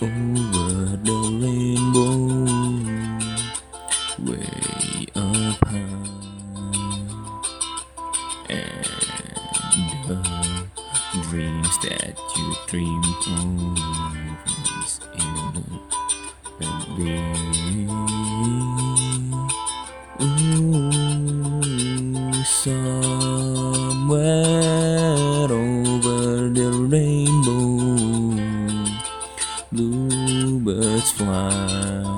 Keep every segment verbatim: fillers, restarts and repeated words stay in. over the rainbow, way up high, and the dreams that you dream of is in the day. Somewhere over the rainbow, bluebirds fly,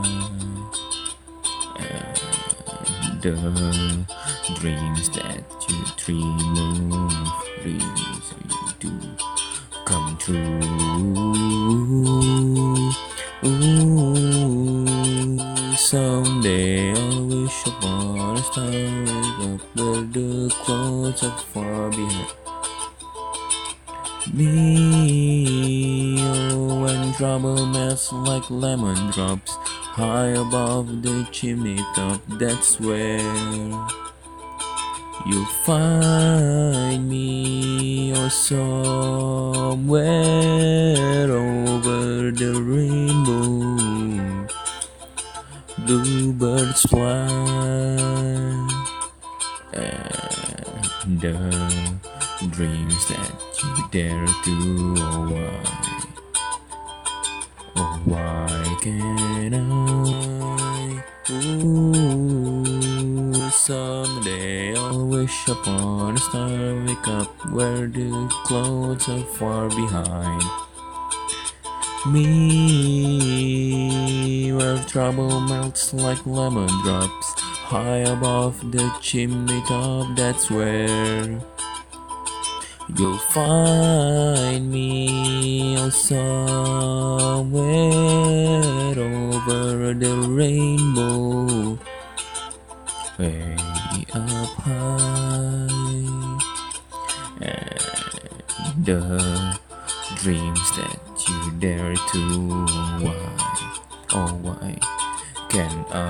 and the dreams that you dream of dreams you do come true. Ooh, someday I wish upon a star right up where the clouds are far behind me. Oh, when trouble melts like lemon drops high above the chimney top, that's where you'll find me. Or oh, somewhere over the rainbow, bluebirds fly, and the dreams that you dare do. Oh why, oh why can't I? Ooh, someday I'll wish upon a star, wake up where the clouds are far behind me. Where trouble melts like lemon drops high above the chimney top, that's where you'll find me. Oh, somewhere over the rainbow, way up high, and the dreams that you dare to. Why, oh why can I?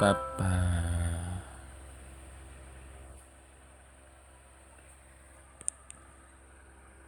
Papa.